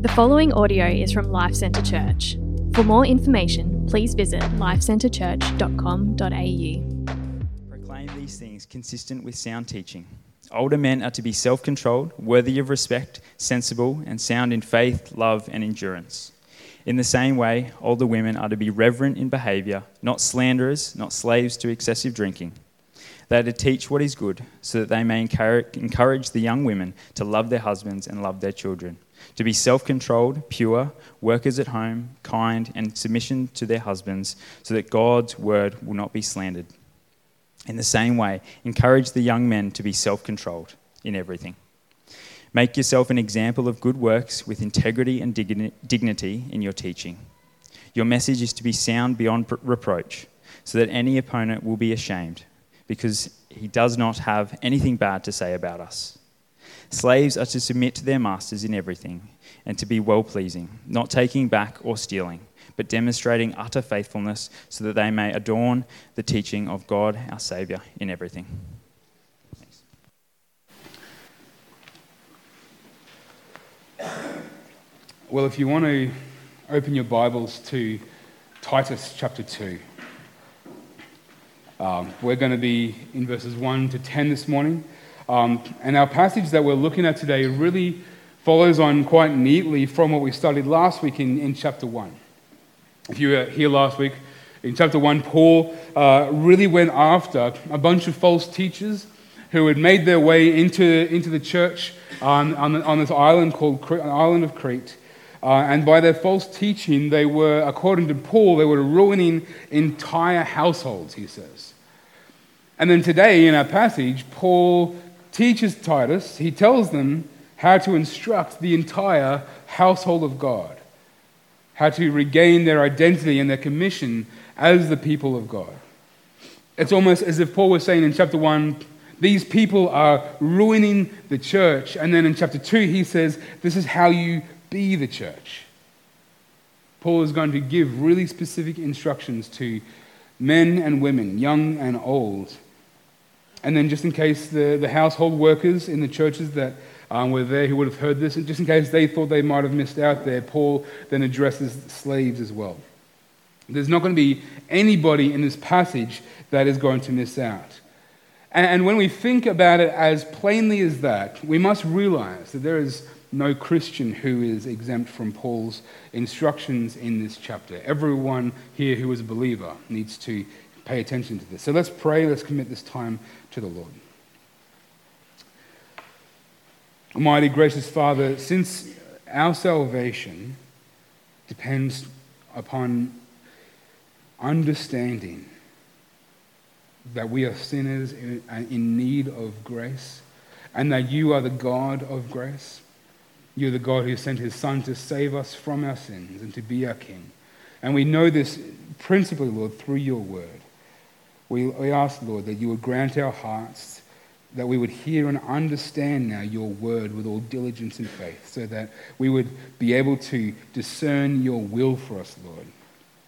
The following audio is from Life Centre Church. For more information, please visit lifecentrechurch.com.au. Proclaim these things consistent with sound teaching. Older men are to be self-controlled, worthy of respect, sensible, and sound in faith, love, and endurance. In the same way, older women are to be reverent in behaviour, not slanderers, not slaves to excessive drinking. They are to teach what is good, so that they may encourage the young women to love their husbands and love their children, to be self-controlled, pure, workers at home, kind, and submission to their husbands, so that God's word will not be slandered. In the same way, encourage the young men to be self-controlled in everything. Make yourself an example of good works with integrity and dignity in your teaching. Your message is to be sound beyond reproach, so that any opponent will be ashamed, because he does not have anything bad to say about us. Slaves are to submit to their masters in everything, and to be well-pleasing, not taking back or stealing, but demonstrating utter faithfulness, so that they may adorn the teaching of God our Saviour in everything. Thanks. Well, if you want to open your Bibles to Titus chapter 2, we're going to be in verses 1 to 10 this morning. And our passage that we're looking at today really follows on quite neatly from what we studied last week in chapter 1. If you were here last week, in chapter 1, Paul really went after a bunch of false teachers who had made their way into the church on this island called Crete, an island of Crete. And by their false teaching, they were, according to Paul, they were ruining entire households, he says. And then today, in our passage, Paul teaches Titus, he tells them how to instruct the entire household of God, how to regain their identity and their commission as the people of God. It's almost as if Paul was saying in chapter 1, these people are ruining the church. And then in chapter 2, he says, this is how you be the church. Paul is going to give really specific instructions to men and women, young and old. And then just in case the household workers in the churches that were there who would have heard this, and just in case they thought they might have missed out there, Paul then addresses slaves as well. There's not going to be anybody in this passage that is going to miss out. And when we think about it as plainly as that, we must realize that there is no Christian who is exempt from Paul's instructions in this chapter. Everyone here who is a believer needs to pay attention to this. So let's pray, let's commit this time to the Lord. Almighty, gracious Father, since our salvation depends upon understanding that we are sinners in need of grace, and that you are the God of grace, you're the God who sent his Son to save us from our sins and to be our King. And we know this principally, Lord, through your word. We ask, Lord, that you would grant our hearts that we would hear and understand now your word with all diligence and faith, so that we would be able to discern your will for us, Lord,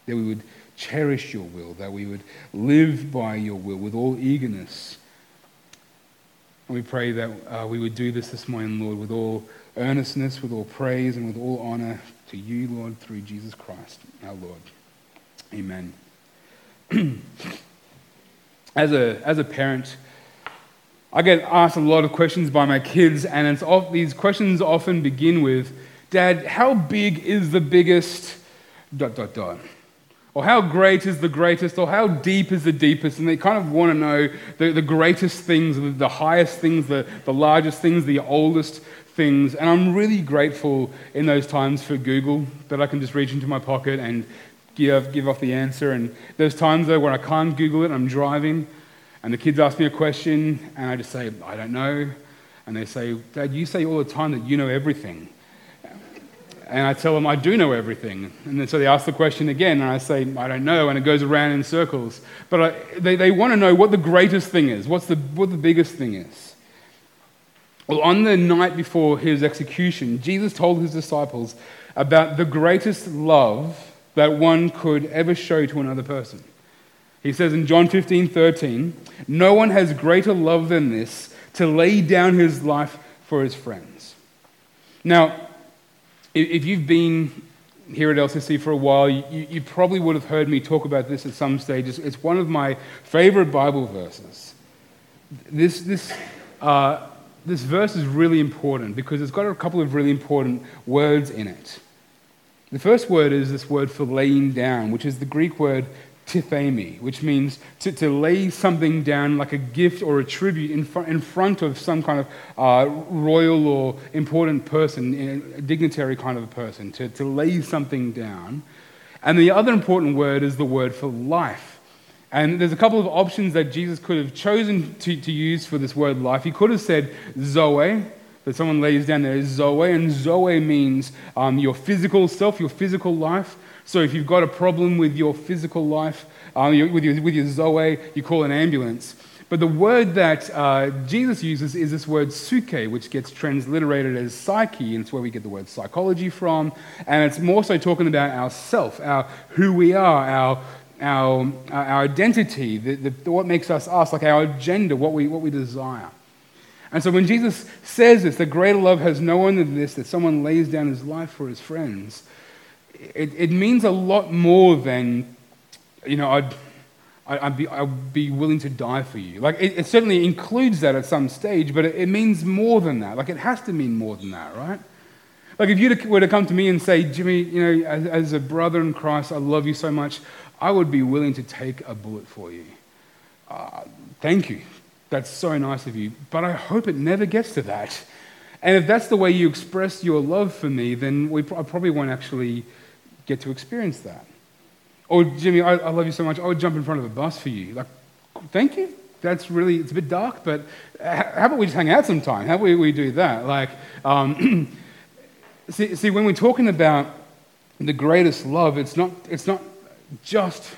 that we would cherish your will, that we would live by your will with all eagerness. And we pray that we would do this morning, Lord, with all earnestness, with all praise, and with all honor to you, Lord, through Jesus Christ, our Lord. Amen. As a parent, I get asked a lot of questions by my kids, and these questions often begin with, Dad, how big is the biggest ... Or how great is the greatest, or how deep is the deepest? And they kind of want to know the greatest things, the highest things, the largest things, the oldest things. And I'm really grateful in those times for Google, that I can just reach into my pocket and give off the answer. And there's times, though, where I can't Google it, I'm driving, and the kids ask me a question, and I just say, I don't know. And they say, Dad, you say all the time that you know everything. And I tell them, I do know everything. And then so they ask the question again, and I say, I don't know, and it goes around in circles. But they want to know what the greatest thing is, what the biggest thing is. Well, on the night before his execution, Jesus told his disciples about the greatest love that one could ever show to another person. He says in John 15:13, no one has greater love than this, to lay down his life for his friends. Now, If you've been here at LCC for a while, you probably would have heard me talk about this at some stage. It's one of my favorite Bible verses. This verse is really important because it's got a couple of really important words in it. The first word is this word for laying down, which is the Greek word tithemi, which means to lay something down like a gift or a tribute in front of some kind of royal or important person, a dignitary kind of a person, to lay something down. And the other important word is the word for life. And there's a couple of options that Jesus could have chosen to use for this word life. He could have said Zoe, that someone lays down there is Zoe, and Zoe means your physical self, your physical life. So if you've got a problem with your physical life, with your Zoe, you call an ambulance. But the word that Jesus uses is this word psyche, which gets transliterated as psyche, and it's where we get the word psychology from. And it's more so talking about our self, who we are, our identity, what makes us, like our agenda, what we desire. And so when Jesus says this, the greater love has no one than this, that someone lays down his life for his friends, it means a lot more than, I'd be willing to die for you. Like, it certainly includes that at some stage, but it means more than that. Like, it has to mean more than that, right? Like, if you were to come to me and say, Jimmy, as a brother in Christ, I love you so much, I would be willing to take a bullet for you. Thank you. That's so nice of you. But I hope it never gets to that. And if that's the way you express your love for me, then I probably won't actually get to experience that. Or, Jimmy, I love you so much, I would jump in front of a bus for you. Like, thank you. It's a bit dark, but how about we just hang out sometime? How about we do that? Like, see, when we're talking about the greatest love, it's not just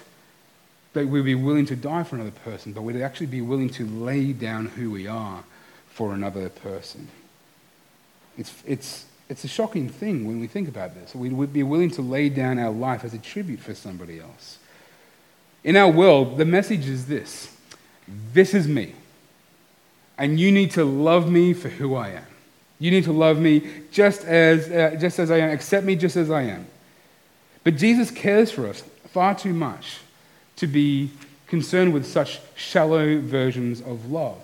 that we'd be willing to die for another person, but we'd actually be willing to lay down who we are for another person. It's a shocking thing when we think about this. We would be willing to lay down our life as a tribute for somebody else. In our world, the message is this. This is me. And you need to love me for who I am. You need to love me just as I am. Accept me just as I am. But Jesus cares for us far too much to be concerned with such shallow versions of love.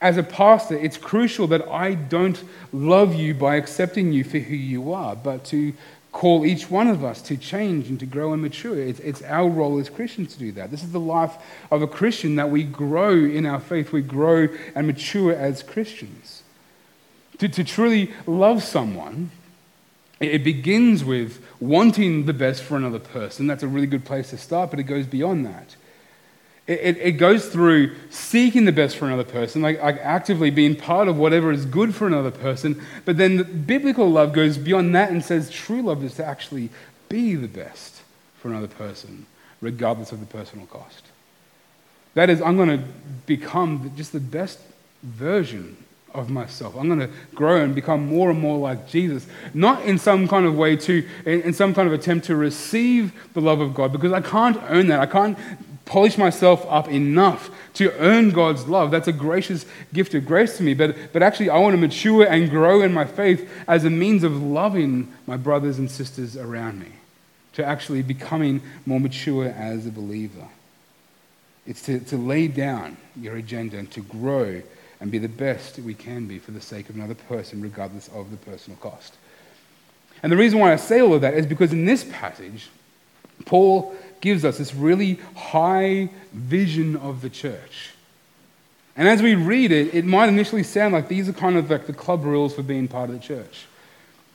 As a pastor, it's crucial that I don't love you by accepting you for who you are, but to call each one of us to change and to grow and mature. It's our role as Christians to do that. This is the life of a Christian, that we grow in our faith, we grow and mature as Christians. To truly love someone, it begins with wanting the best for another person. That's a really good place to start, but it goes beyond that. It goes through seeking the best for another person, like actively being part of whatever is good for another person. But then the biblical love goes beyond that and says true love is to actually be the best for another person, regardless of the personal cost. That is, I'm going to become just the best version of myself. I'm going to grow and become more and more like Jesus, not in some kind of way in some kind of attempt to receive the love of God, because I can't earn that. I can't polish myself up enough to earn God's love. That's a gracious gift of grace to me. But actually, I want to mature and grow in my faith as a means of loving my brothers and sisters around me, to actually becoming more mature as a believer. It's to lay down your agenda and to grow and be the best we can be for the sake of another person, regardless of the personal cost. And the reason why I say all of that is because in this passage, Paul gives us this really high vision of the church. And as we read it, it might initially sound like these are kind of like the club rules for being part of the church.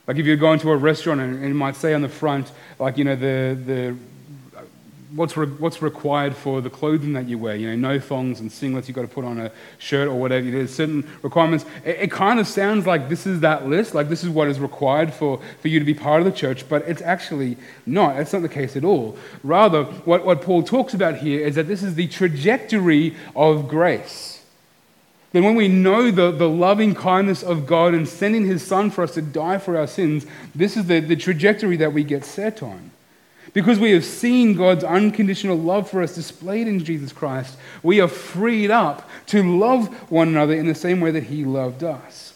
Like if you're going to a restaurant and it might say on the front, like, the what's required for the clothing that you wear, no thongs and singlets, you've got to put on a shirt or whatever. There's certain requirements. It kind of sounds like this is that list, like this is what is required for you to be part of the church, but it's actually not. That's not the case at all. Rather, what Paul talks about here is that this is the trajectory of grace. Then when we know the loving kindness of God and sending his son for us to die for our sins, this is the trajectory that we get set on. Because we have seen God's unconditional love for us displayed in Jesus Christ, we are freed up to love one another in the same way that he loved us.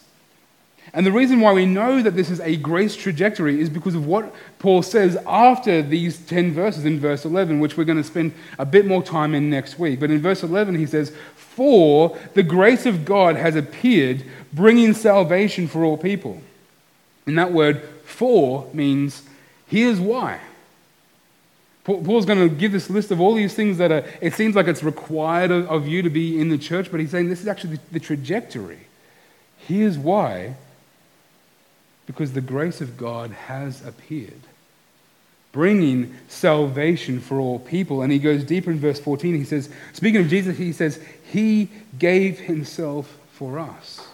And the reason why we know that this is a grace trajectory is because of what Paul says after these 10 verses in verse 11, which we're going to spend a bit more time in next week. But in verse 11 he says, "For the grace of God has appeared, bringing salvation for all people." And that word "for" means here's why. Paul's going to give this list of all these things that are, it seems like it's required of you to be in the church, but he's saying this is actually the trajectory. Here's why. Because the grace of God has appeared, bringing salvation for all people. And he goes deeper in verse 14. He says, speaking of Jesus, he says, "He gave himself for us."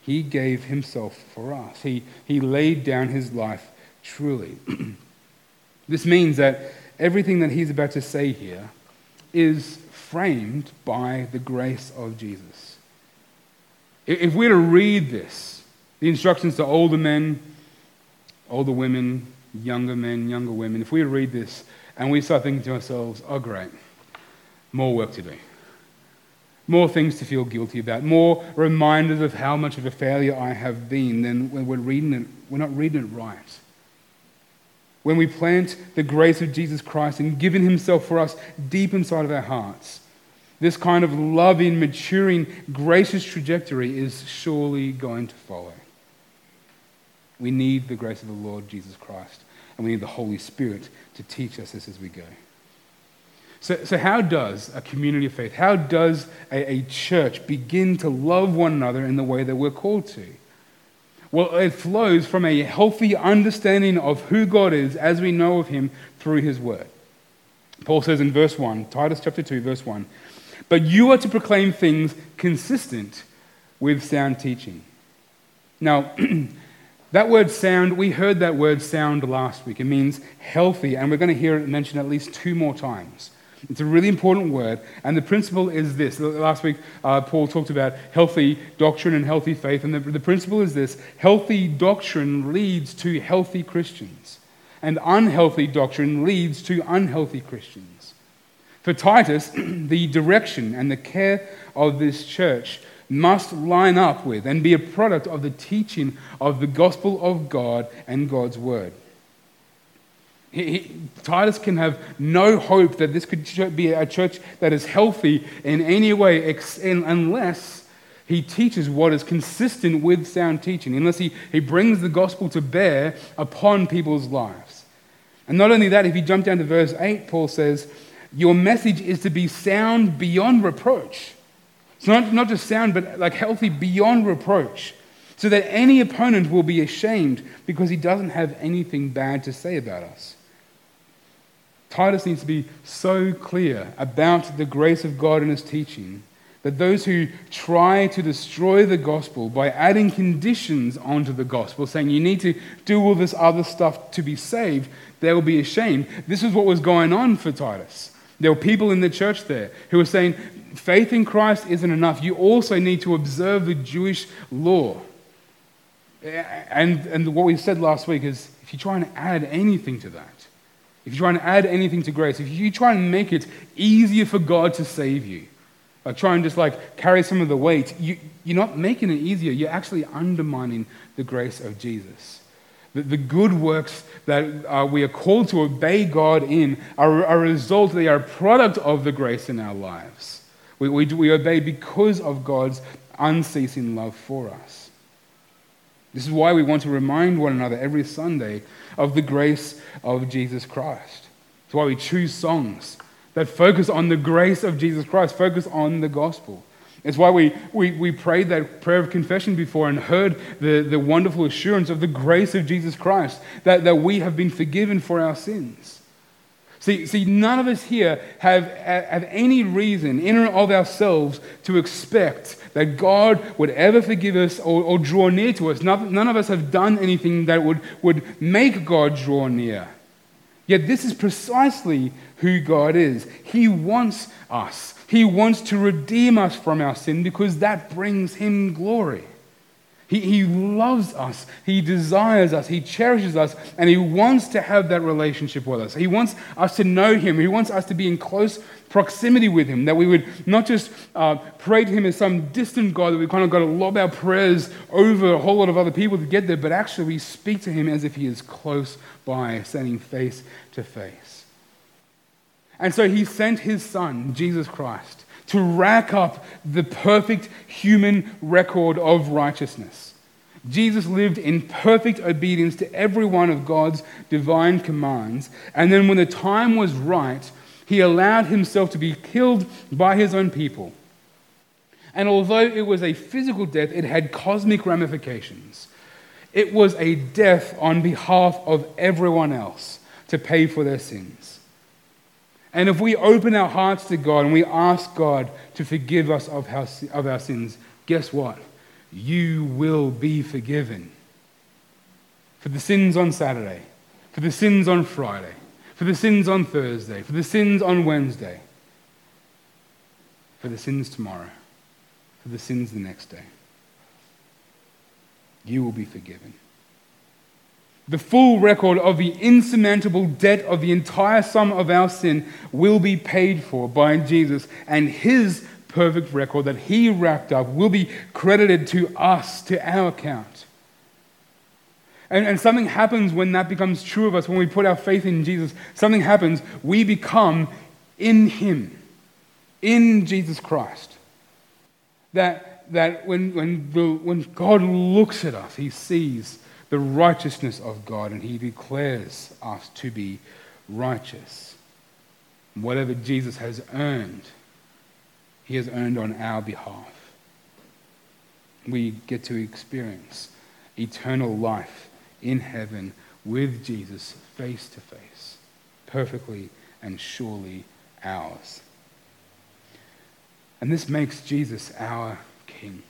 He gave himself for us. He laid down his life truly. This means that everything that he's about to say here is framed by the grace of Jesus. If we're to read this, the instructions to older men, older women, younger women, if we read this and we start thinking to ourselves, "Oh great, more work to do, more things to feel guilty about, more reminders of how much of a failure I have been," then when we're reading it, we're not reading it right. When we plant the grace of Jesus Christ and giving himself for us deep inside of our hearts, this kind of loving, maturing, gracious trajectory is surely going to follow. We need the grace of the Lord Jesus Christ, and we need the Holy Spirit to teach us this as we go. So how does a community of faith, how does a church begin to love one another in the way that we're called to? Well, it flows from a healthy understanding of who God is as we know of him through his word. Paul says in verse 1, Titus chapter 2, verse 1, "But you are to proclaim things consistent with sound teaching." Now, that word "sound," we heard that word "sound" last week. It means healthy, and we're going to hear it mentioned at least two more times. It's a really important word, and the principle is this. Last week, Paul talked about healthy doctrine and healthy faith, and the principle is this: healthy doctrine leads to healthy Christians, and unhealthy doctrine leads to unhealthy Christians. For Titus, the direction and the care of this church must line up with and be a product of the teaching of the gospel of God and God's word. Titus can have no hope that this could be a church that is healthy in any way unless he teaches what is consistent with sound teaching, unless he brings the gospel to bear upon people's lives. And not only that, if you jump down to verse 8, Paul says, "Your message is to be sound beyond reproach." It's not just sound, but like healthy beyond reproach, so that any opponent will be ashamed because he doesn't have anything bad to say about us. Titus needs to be so clear about the grace of God in his teaching that those who try to destroy the gospel by adding conditions onto the gospel, saying you need to do all this other stuff to be saved, they will be ashamed. This is what was going on for Titus. There were people in the church there who were saying faith in Christ isn't enough. You also need to observe the Jewish law. And what we said last week is if you try and add anything to that, if you try and add anything to grace, if you try and make it easier for God to save you, like try and just like carry some of the weight, you're not making it easier. You're actually undermining the grace of Jesus. The good works that we are called to obey God in are a result, they are a product of the grace in our lives. We obey because of God's unceasing love for us. This is why we want to remind one another every Sunday of the grace of Jesus Christ. It's why we choose songs that focus on the grace of Jesus Christ, focus on the gospel. It's why we prayed that prayer of confession before and heard the wonderful assurance of the grace of Jesus Christ, that we have been forgiven for our sins. See, none of us here have any reason in and of ourselves to expect that God would ever forgive us or draw near to us. None of us have done anything that would make God draw near. Yet this is precisely who God is. He wants us. He wants to redeem us from our sin because that brings him glory. He loves us. He desires us. He cherishes us. And he wants to have that relationship with us. He wants us to know him. He wants us to be in close proximity with him, that we would not just pray to him as some distant God that we've kind of got to lob our prayers over a whole lot of other people to get there, but actually we speak to him as if he is close by, standing face to face. And so he sent his son, Jesus Christ, to rack up the perfect human record of righteousness. Jesus lived in perfect obedience to every one of God's divine commands, and then when the time was right, he allowed himself to be killed by his own people. And although it was a physical death, it had cosmic ramifications. It was a death on behalf of everyone else to pay for their sins. And if we open our hearts to God and we ask God to forgive us of our sins, guess what? You will be forgiven. For the sins on Saturday, for the sins on Friday, for the sins on Thursday, for the sins on Wednesday, for the sins tomorrow, for the sins the next day. You will be forgiven. The full record of the insurmountable debt of the entire sum of our sin will be paid for by Jesus, and his perfect record that he wrapped up will be credited to us, to our account. And something happens when that becomes true of us, when we put our faith in Jesus. Something happens. We become in him, in Jesus Christ. That when God looks at us, he sees the righteousness of God and he declares us to be righteous. Whatever Jesus has earned, he has earned on our behalf. We get to experience eternal life in heaven with Jesus face to face, perfectly and surely ours. And this makes Jesus our King.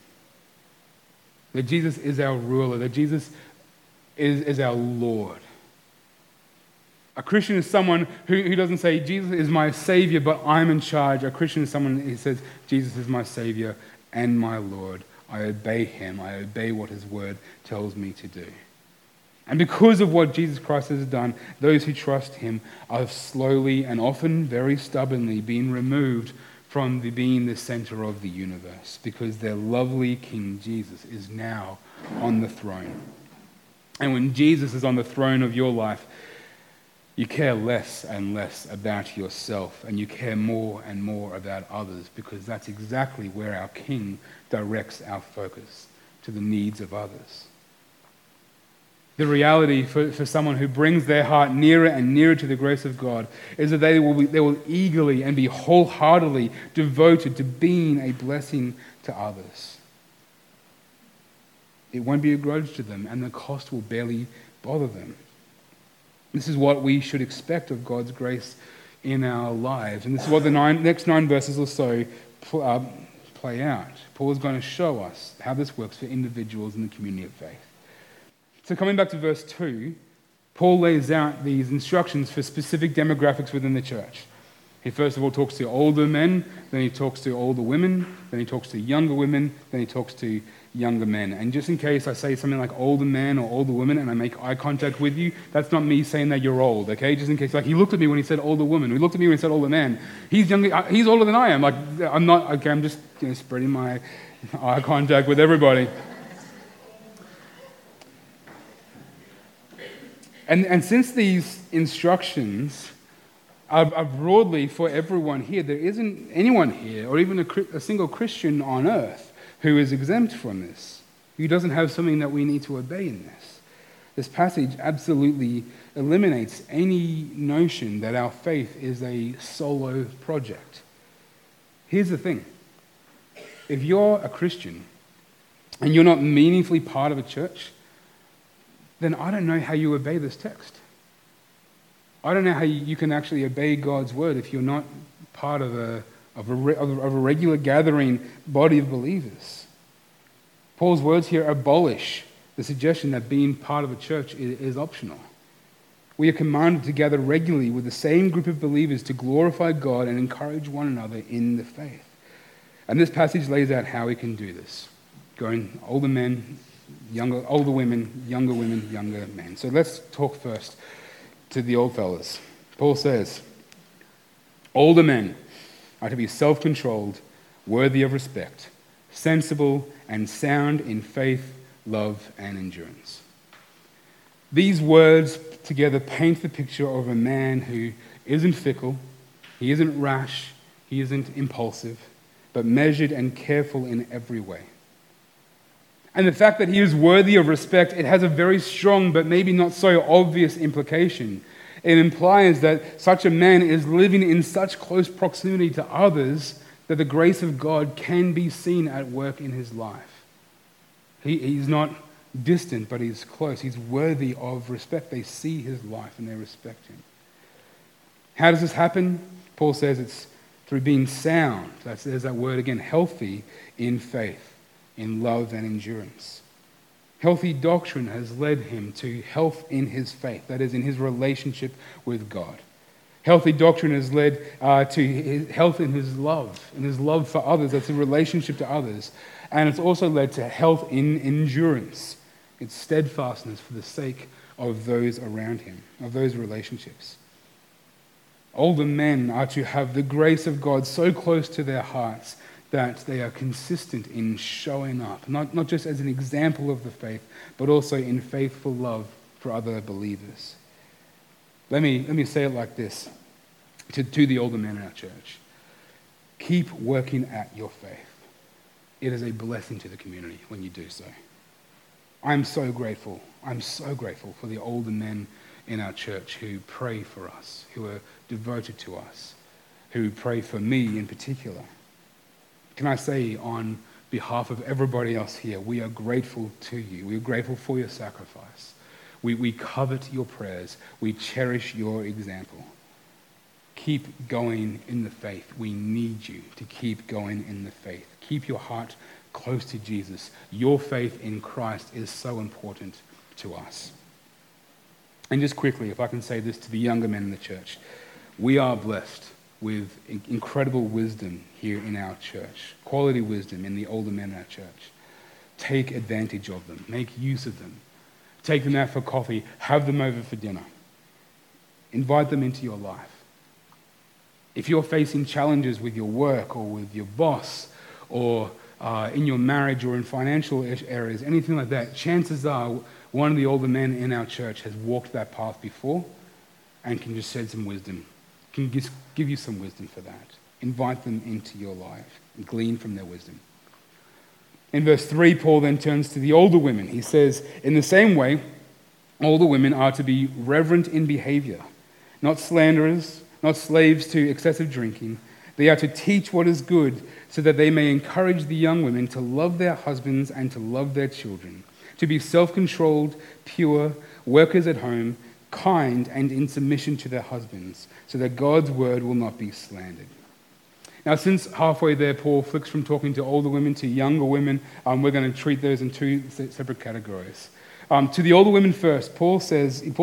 That Jesus is our ruler, that Jesus is our Lord. A Christian is someone who doesn't say, Jesus is my Savior, but I'm in charge. A Christian is someone who says, Jesus is my Savior and my Lord. I obey him. I obey what his word tells me to do. And because of what Jesus Christ has done, those who trust him are slowly and often very stubbornly being removed from being the center of the universe, because their lovely King Jesus is now on the throne. And when Jesus is on the throne of your life, you care less and less about yourself, and you care more and more about others, because that's exactly where our King directs our focus, to the needs of others. The reality for someone who brings their heart nearer and nearer to the grace of God is that they will eagerly and be wholeheartedly devoted to being a blessing to others. It won't be a grudge to them, and the cost will barely bother them. This is what we should expect of God's grace in our lives. And this is what the next 9 verses or so play out. Paul is going to show us how this works for individuals in the community of faith. So coming back to verse 2, Paul lays out these instructions for specific demographics within the church. He first of all talks to older men, then he talks to older women, then he talks to younger women, then he talks to younger men. And just in case I say something like older man or older woman and I make eye contact with you, that's not me saying that you're old, okay? Just in case, like he looked at me when he said older woman, he looked at me when he said older man. He's younger, he's older than I am. Like I'm not, okay, I'm just spreading my eye contact with everybody. And since these instructions are broadly for everyone here, there isn't anyone here or even a single Christian on earth who is exempt from this, who doesn't have something that we need to obey in this. This passage absolutely eliminates any notion that our faith is a solo project. Here's the thing. If you're a Christian and you're not meaningfully part of a church, then I don't know how you obey this text. I don't know how you can actually obey God's word if you're not part of a regular gathering body of believers. Paul's words here abolish the suggestion that being part of a church is optional. We are commanded to gather regularly with the same group of believers to glorify God and encourage one another in the faith. And this passage lays out how we can do this. Going older men, older women, younger women, younger men. So let's talk first to the old fellas. Paul says, older men are to be self-controlled, worthy of respect, sensible and sound in faith, love and endurance. These words together paint the picture of a man who isn't fickle, he isn't rash, he isn't impulsive, but measured and careful in every way. And the fact that he is worthy of respect, it has a very strong but maybe not so obvious implication. It implies that such a man is living in such close proximity to others that the grace of God can be seen at work in his life. He's not distant, but he's close. He's worthy of respect. They see his life and they respect him. How does this happen? Paul says it's through being sound. There's that word again, healthy in faith, in love and endurance. Healthy doctrine has led him to health in his faith, that is, in his relationship with God. Healthy doctrine has led to health in his love for others, that's a relationship to others. And it's also led to health in endurance, its steadfastness for the sake of those around him, of those relationships. Older men are to have the grace of God so close to their hearts that they are consistent in showing up, not just as an example of the faith, but also in faithful love for other believers. Let me say it like this to the older men in our church. Keep working at your faith. It is a blessing to the community when you do so. I'm so grateful. I'm so grateful for the older men in our church who pray for us, who are devoted to us, who pray for me in particular. Can I say on behalf of everybody else here, we are grateful to you. We are grateful for your sacrifice. We covet your prayers. We cherish your example. Keep going in the faith. We need you to keep going in the faith. Keep your heart close to Jesus. Your faith in Christ is so important to us. And just quickly, if I can say this to the younger men in the church, we are blessed with incredible wisdom here in our church, quality wisdom in the older men in our church. Take advantage of them. Make use of them. Take them out for coffee. Have them over for dinner. Invite them into your life. If you're facing challenges with your work or with your boss or in your marriage or in financial areas, anything like that, chances are one of the older men in our church has walked that path before and can just shed some wisdom, can just give you some wisdom for that. Invite them into your life and glean from their wisdom. In verse 3, Paul then turns to the older women. He says, in the same way, older women are to be reverent in behavior, not slanderers, not slaves to excessive drinking. They are to teach what is good so that they may encourage the young women to love their husbands and to love their children, to be self-controlled, pure, workers at home, kind and in submission to their husbands, so that God's word will not be slandered. Now, since halfway there, Paul flicks from talking to older women to younger women, we're going to treat those in two separate categories. To the older women first, Paul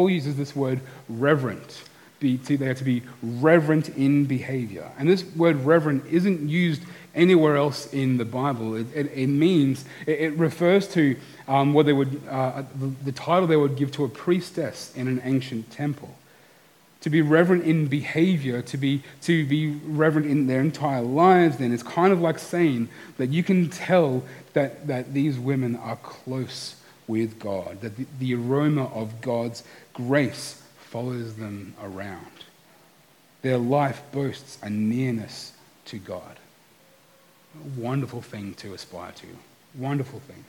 uses this word reverent. They are to be reverent in behavior. And this word reverent isn't used anywhere else in the Bible. It refers to what they would the title they would give to a priestess in an ancient temple. To be reverent in behavior, to be reverent in their entire lives, then it's kind of like saying that you can tell that these women are close with God, that the aroma of God's grace follows them around. Their life boasts a nearness to God. A wonderful thing to aspire to. Wonderful thing.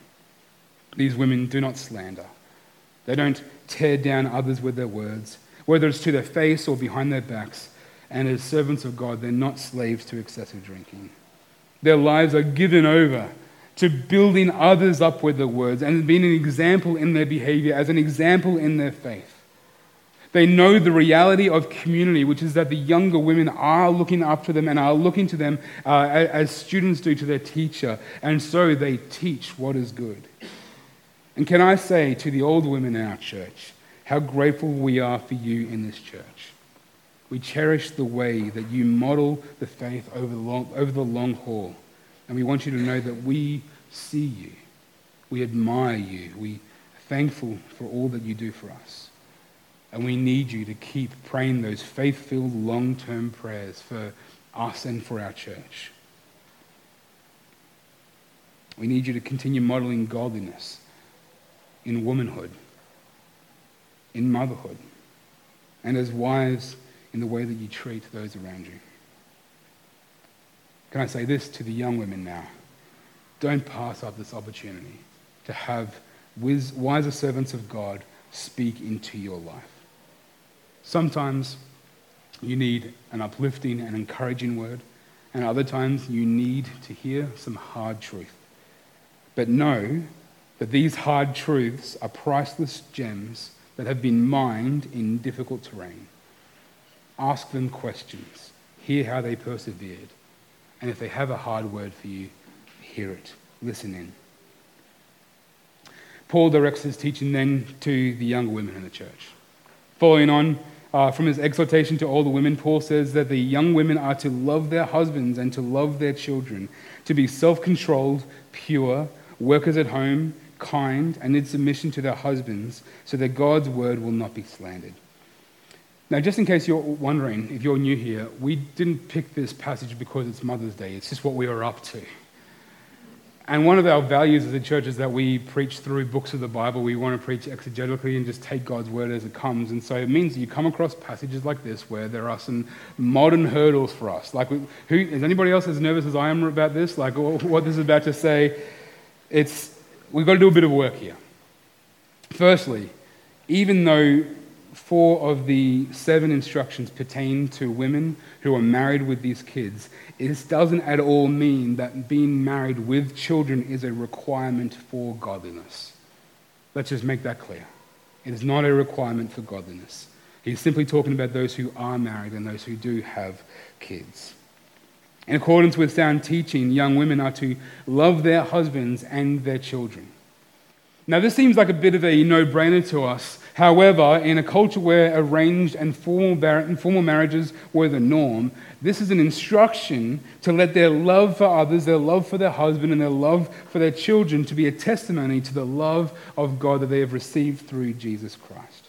These women do not slander. They don't tear down others with their words, whether it's to their face or behind their backs. And as servants of God, they're not slaves to excessive drinking. Their lives are given over to building others up with their words and being an example in their behavior, as an example in their faith. They know the reality of community, which is that the younger women are looking up to them and are looking to them as students do to their teacher, and so they teach what is good. And can I say to the old women in our church, how grateful we are for you in this church. We cherish the way that you model the faith over the long haul, and we want you to know that we see you. We admire you. We are thankful for all that you do for us. And we need you to keep praying those faith-filled, long-term prayers for us and for our church. We need you to continue modeling godliness in womanhood, in motherhood, and as wives in the way that you treat those around you. Can I say this to the young women now? Don't pass up this opportunity to have wiser servants of God speak into your life. Sometimes you need an uplifting and encouraging word, and other times you need to hear some hard truth. But know that these hard truths are priceless gems that have been mined in difficult terrain. Ask them questions. Hear how they persevered. And if they have a hard word for you, hear it. Listen in. Paul directs his teaching then to the younger women in the church. Following on from his exhortation to older women, Paul says that the young women are to love their husbands and to love their children, to be self-controlled, pure, workers at home, kind, and in submission to their husbands, so that God's word will not be slandered. Now, just in case you're wondering, if you're new here, we didn't pick this passage because it's Mother's Day. It's just what we were up to. And one of our values as a church is that we preach through books of the Bible. We want to preach exegetically and just take God's word as it comes. And so it means that you come across passages like this where there are some modern hurdles for us. Like, is anybody else as nervous as I am about this? Like, what this is about to say? We've got to do a bit of work here. Firstly, even though 4 of the 7 instructions pertain to women who are married with these kids, this doesn't at all mean that being married with children is a requirement for godliness. Let's just make that clear. It is not a requirement for godliness. He's simply talking about those who are married and those who do have kids. In accordance with sound teaching, young women are to love their husbands and their children. Now, this seems like a bit of a no-brainer to us. However, in a culture where arranged and formal marriages were the norm, this is an instruction to let their love for others, their love for their husband, and their love for their children to be a testimony to the love of God that they have received through Jesus Christ.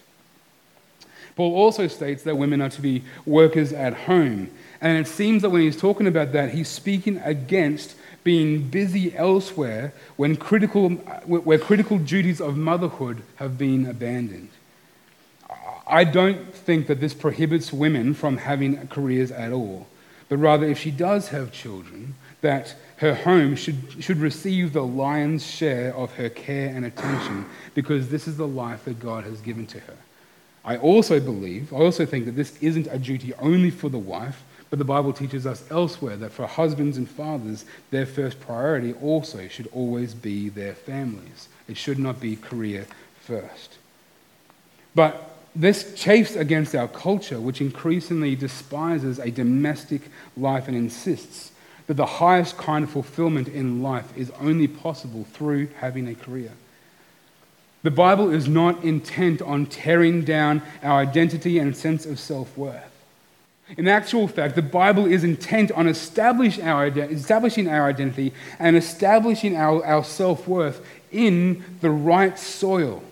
Paul also states that women are to be workers at home. And it seems that when he's talking about that, he's speaking against being busy elsewhere where critical duties of motherhood have been abandoned. I don't think that this prohibits women from having careers at all, but rather if she does have children, that her home should receive the lion's share of her care and attention, because this is the life that God has given to her. I also think that this isn't a duty only for the wife, but the Bible teaches us elsewhere that for husbands and fathers, their first priority also should always be their families. It should not be career first. But this chafes against our culture, which increasingly despises a domestic life and insists that the highest kind of fulfillment in life is only possible through having a career. The Bible is not intent on tearing down our identity and sense of self-worth. In actual fact, the Bible is intent on establishing our identity and establishing our self-worth in the right soil,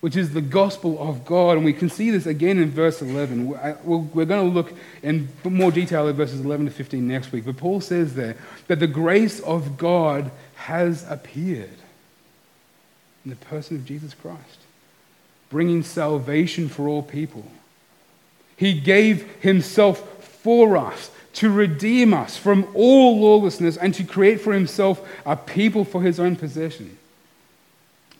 which is the gospel of God. And we can see this again in verse 11. We're going to look in more detail at verses 11 to 15 next week. But Paul says there that the grace of God has appeared in the person of Jesus Christ, bringing salvation for all people. He gave himself for us to redeem us from all lawlessness and to create for himself a people for his own possession.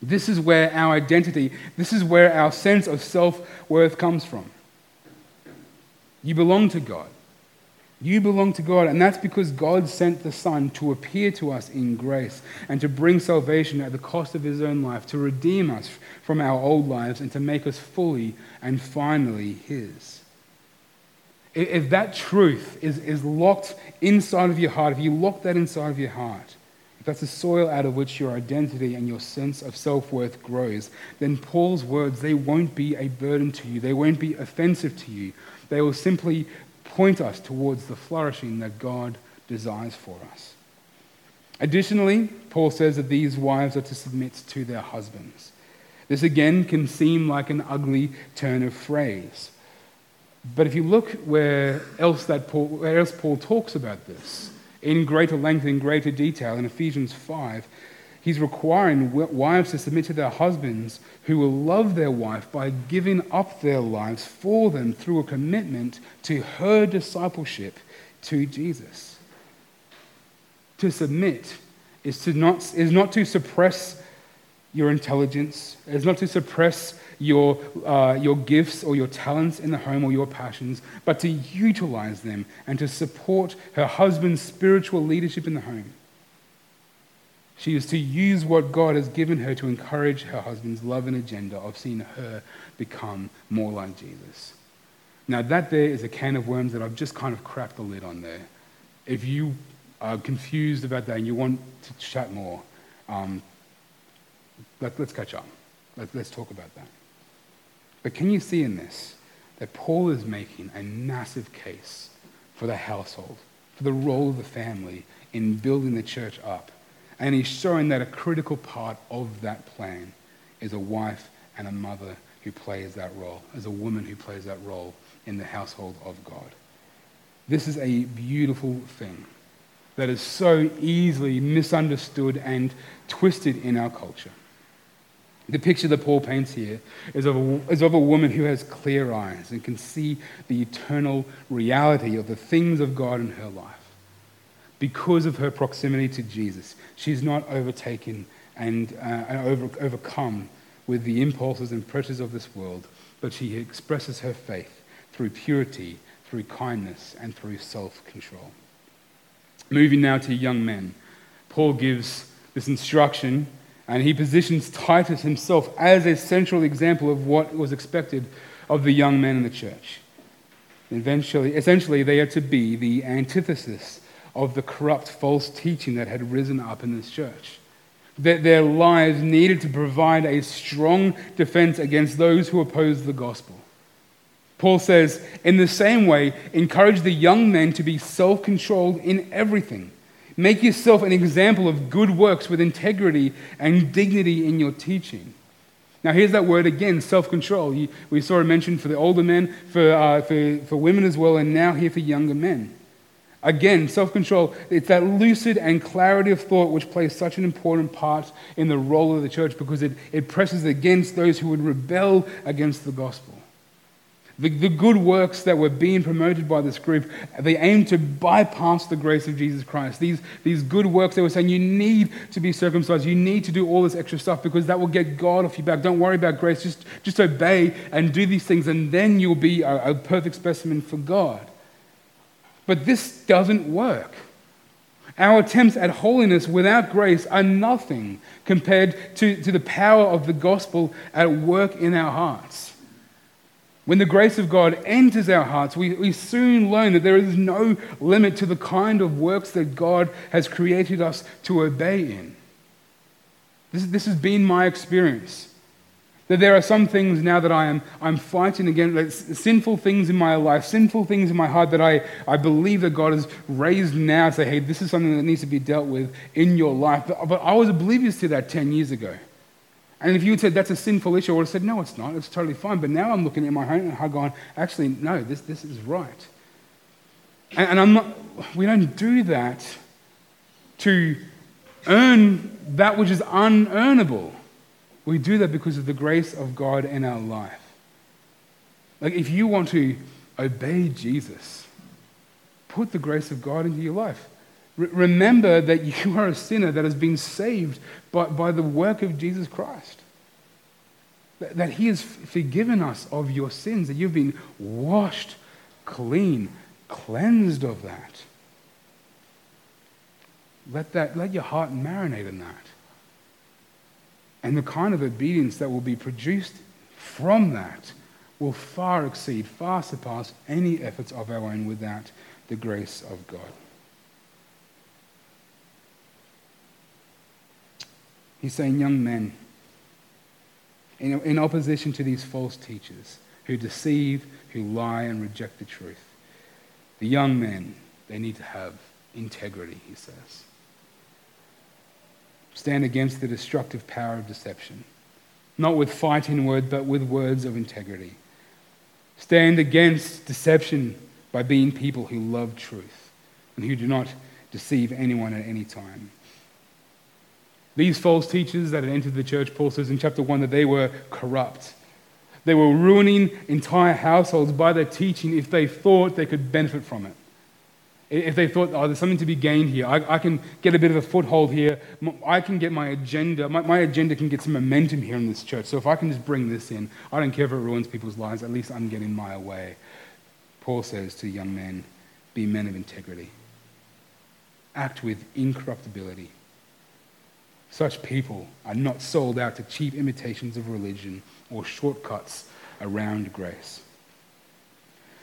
This is where our identity, this is where our sense of self-worth comes from. You belong to God. You belong to God, and that's because God sent the Son to appear to us in grace and to bring salvation at the cost of his own life, to redeem us from our old lives and to make us fully and finally his. If that truth is locked inside of your heart, if you lock that inside of your heart, if that's the soil out of which your identity and your sense of self-worth grows, then Paul's words, they won't be a burden to you. They won't be offensive to you. They will simply point us towards the flourishing that God desires for us. Additionally, Paul says that these wives are to submit to their husbands. This again can seem like an ugly turn of phrase. But if you look where else Paul talks about this, in greater length, in greater detail, in Ephesians 5, he's requiring wives to submit to their husbands, who will love their wife by giving up their lives for them through a commitment to her discipleship to Jesus. To submit is not to suppress your intelligence, is not to suppress your gifts or your talents in the home or your passions, but to utilize them and to support her husband's spiritual leadership in the home. She is to use what God has given her to encourage her husband's love and agenda of seeing her become more like Jesus. Now that there is a can of worms that I've just kind of cracked the lid on there. If you are confused about that and you want to chat more, Let's catch up. Let's talk about that. But can you see in this that Paul is making a massive case for the household, for the role of the family in building the church up? And he's showing that a critical part of that plan is a wife and a mother who plays that role, as a woman who plays that role in the household of God. This is a beautiful thing that is so easily misunderstood and twisted in our culture. The picture that Paul paints here is of a woman who has clear eyes and can see the eternal reality of the things of God in her life. Because of her proximity to Jesus, she's not overtaken and overcome with the impulses and pressures of this world, but she expresses her faith through purity, through kindness, and through self-control. Moving now to young men, Paul gives this instruction, and he positions Titus himself as a central example of what was expected of the young men in the church. Essentially, they are to be the antithesis of the corrupt, false teaching that had risen up in this church. That their lives needed to provide a strong defense against those who oppose the gospel. Paul says, in the same way, encourage the young men to be self-controlled in everything. Make yourself an example of good works with integrity and dignity in your teaching. Now here's that word again, self-control. We saw it mentioned for the older men, for women as well, and now here for younger men. Again, self-control, it's that lucid and clarity of thought which plays such an important part in the role of the church, because it presses against those who would rebel against the gospel. The good works that were being promoted by this group, they aimed to bypass the grace of Jesus Christ. These good works, they were saying, you need to be circumcised, you need to do all this extra stuff because that will get God off your back. Don't worry about grace, just obey and do these things, and then you'll be a perfect specimen for God. But this doesn't work. Our attempts at holiness without grace are nothing compared to the power of the gospel at work in our hearts. When the grace of God enters our hearts, we soon learn that there is no limit to the kind of works that God has created us to obey in. This has been my experience. That there are some things now that I'm fighting against, sinful things in my life, sinful things in my heart that I believe that God has raised now to say, hey, this is something that needs to be dealt with in your life. But I was oblivious to that 10 years ago. And if you had said, that's a sinful issue, I would have said, no, it's not. It's totally fine. But now I'm looking at my home and I'm going, actually, no, this is right. And I'm not. We don't do that to earn that which is unearnable. We do that because of the grace of God in our life. Like, if you want to obey Jesus, put the grace of God into your life. Remember that you are a sinner that has been saved by the work of Jesus Christ. That he has forgiven us of your sins, that you've been washed clean, cleansed of that. Let your heart marinate in that. And the kind of obedience that will be produced from that will far surpass any efforts of our own without the grace of God. He's saying, young men, in opposition to these false teachers who deceive, who lie and reject the truth, the young men, they need to have integrity, he says. Stand against the destructive power of deception, not with fighting words, but with words of integrity. Stand against deception by being people who love truth and who do not deceive anyone at any time. These false teachers that had entered the church, Paul says in chapter 1, that they were corrupt. They were ruining entire households by their teaching if they thought they could benefit from it. If they thought, oh, there's something to be gained here. I can get a bit of a foothold here. I can get my agenda. My agenda can get some momentum here in this church. So if I can just bring this in, I don't care if it ruins people's lives. At least I'm getting my way. Paul says to young men, be men of integrity. Act with incorruptibility. Such people are not sold out to cheap imitations of religion or shortcuts around grace.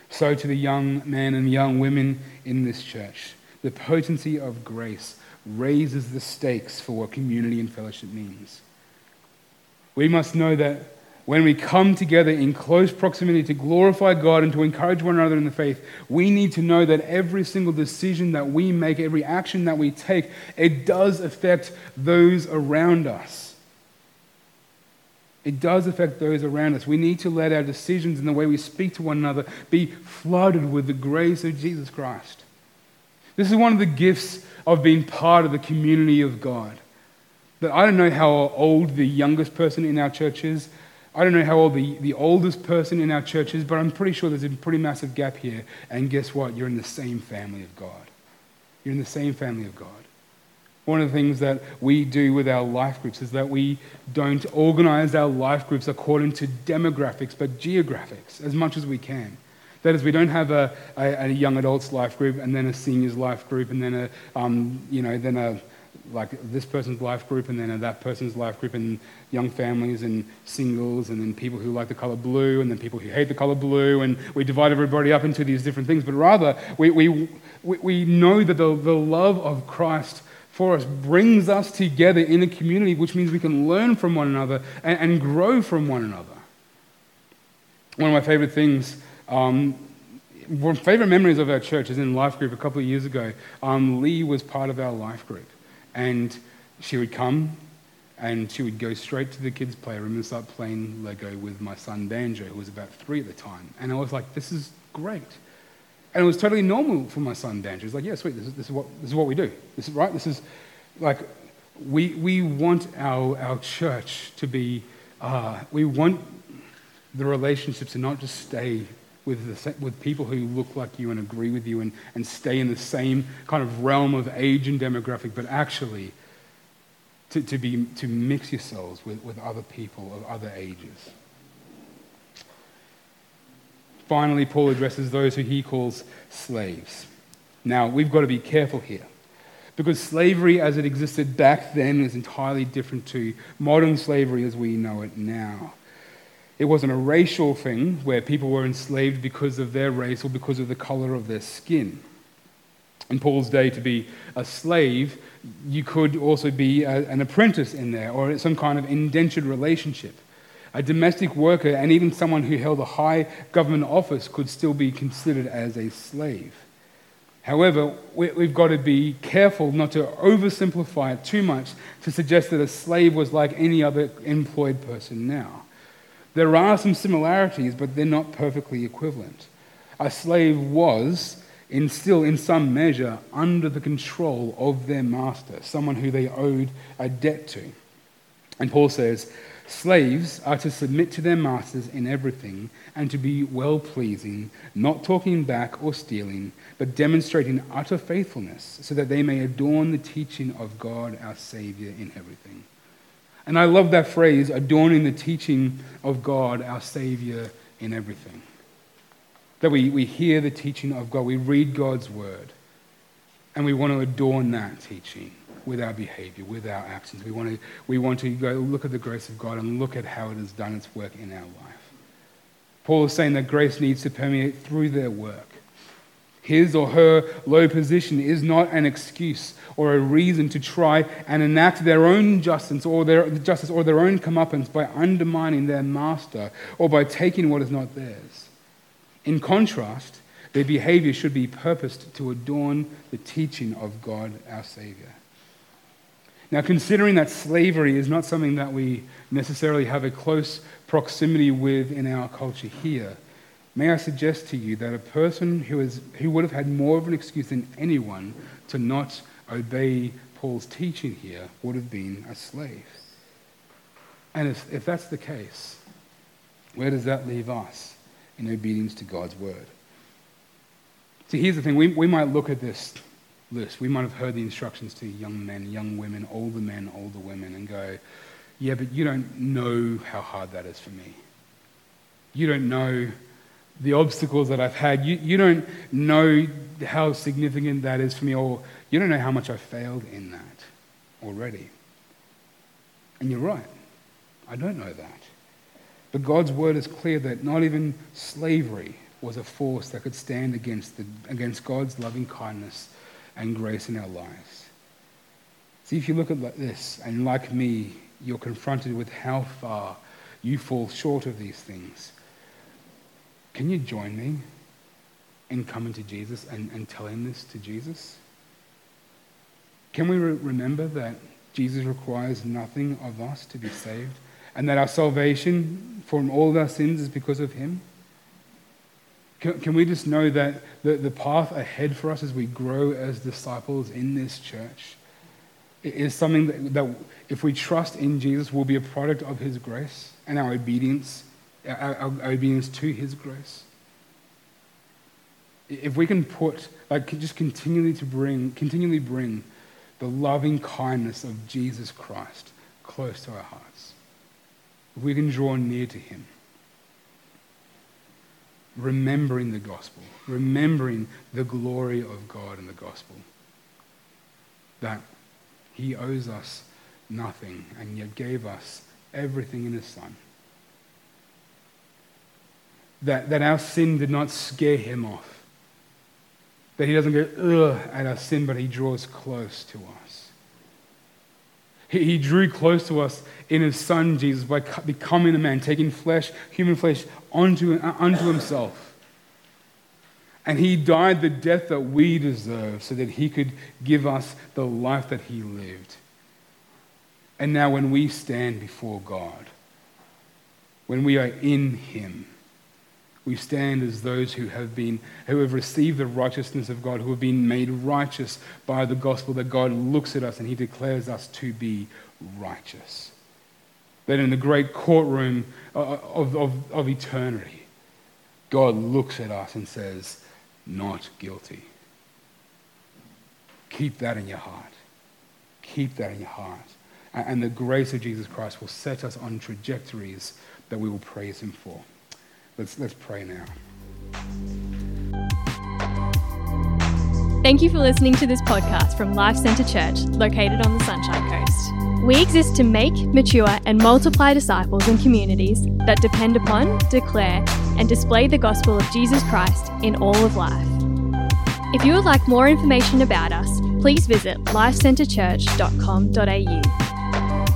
So to the young men and young women in this church, the potency of grace raises the stakes for what community and fellowship means. We must know that when we come together in close proximity to glorify God and to encourage one another in the faith, we need to know that every single decision that we make, every action that we take, it does affect those around us. It does affect those around us. We need to let our decisions and the way we speak to one another be flooded with the grace of Jesus Christ. This is one of the gifts of being part of the community of God. But I don't know how old the youngest person in our church is. I don't know how old the oldest person in our church is, but I'm pretty sure there's a pretty massive gap here. And guess what? You're in the same family of God. You're in the same family of God. One of the things that we do with our life groups is that we don't organize our life groups according to demographics, but geographics, as much as we can. That is, we don't have a young adults life group and then a seniors life group and then this person's life group and then that person's life group and young families and singles and then people who like the color blue and then people who hate the color blue, and we divide everybody up into these different things. But rather, we know that the love of Christ for us brings us together in a community, which means we can learn from one another and grow from one another. One of my favorite things, one of my favorite memories of our church is in life group a couple of years ago. Lee was part of our life group, and she would come and she would go straight to the kids' playroom and start playing Lego with my son Banjo, who was about 3 at the time. And I was like, this is great. And it was totally normal for my son Banjo. He's like, yeah, sweet, this is what we do. This is right. This is like we want our church to be. We want the relationships to not just stay with people who look like you and agree with you and stay in the same kind of realm of age and demographic, but actually to mix yourselves with other people of other ages. Finally, Paul addresses those who he calls slaves. Now, we've got to be careful here, because slavery as it existed back then is entirely different to modern slavery as we know it now. It wasn't a racial thing where people were enslaved because of their race or because of the color of their skin. In Paul's day, to be a slave, you could also be an apprentice in there, or some kind of indentured relationship. A domestic worker and even someone who held a high government office could still be considered as a slave. However, we've got to be careful not to oversimplify it too much to suggest that a slave was like any other employed person now. There are some similarities, but they're not perfectly equivalent. A slave was still in some measure under the control of their master, someone who they owed a debt to. And Paul says, slaves are to submit to their masters in everything and to be well-pleasing, not talking back or stealing, but demonstrating utter faithfulness so that they may adorn the teaching of God our Savior in everything. And I love that phrase, adorning the teaching of God our Savior in everything. That we hear the teaching of God, we read God's word, and we want to adorn that teaching with our behavior, with our actions. We want to go look at the grace of God and look at how it has done its work in our life. Paul is saying that grace needs to permeate through their work. His or her low position is not an excuse or a reason to try and enact their own justice or their own comeuppance by undermining their master or by taking what is not theirs. In contrast, their behavior should be purposed to adorn the teaching of God our Savior. Now, considering that slavery is not something that we necessarily have a close proximity with in our culture here, may I suggest to you that a person who would have had more of an excuse than anyone to not obey Paul's teaching here would have been a slave. And if that's the case, where does that leave us in obedience to God's word? See, here's the thing. We might look at this list. We might have heard the instructions to young men, young women, older women, and go, yeah, but you don't know how hard that is for me. You don't know the obstacles that I've had. You don't know how significant that is for me, or you don't know how much I've failed in that already. And you're right. I don't know that. But God's word is clear that not even slavery was a force that could stand against God's loving kindness and grace in our lives. See, if you look at this, and like me, you're confronted with how far you fall short of these things, can you join me in coming to Jesus and telling this to Jesus? Can we remember that Jesus requires nothing of us to be saved, and that our salvation from all of our sins is because of him? Can we just know that the path ahead for us as we grow as disciples in this church is something that if we trust in Jesus, will be a product of his grace and our obedience to his grace? If we can continually bring the loving kindness of Jesus Christ close to our hearts, if we can draw near to him, remembering the gospel, remembering the glory of God in the gospel, that he owes us nothing and yet gave us everything in his son, that our sin did not scare him off, that he doesn't go, ugh, at our sin, but he draws close to us. He drew close to us in his son, Jesus, by becoming a man, taking flesh, human flesh, unto himself. And he died the death that we deserve so that he could give us the life that he lived. And now when we stand before God, when we are in him, we stand as those who have received the righteousness of God, who have been made righteous by the gospel, that God looks at us and he declares us to be righteous. That in the great courtroom of eternity, God looks at us and says, not guilty. Keep that in your heart. Keep that in your heart. And the grace of Jesus Christ will set us on trajectories that we will praise him for. Let's pray now. Thank you for listening to this podcast from Life Centre Church, located on the Sunshine Coast. We exist to make, mature and multiply disciples and communities that depend upon, declare and display the gospel of Jesus Christ in all of life. If you would like more information about us, please visit lifecentrechurch.com.au.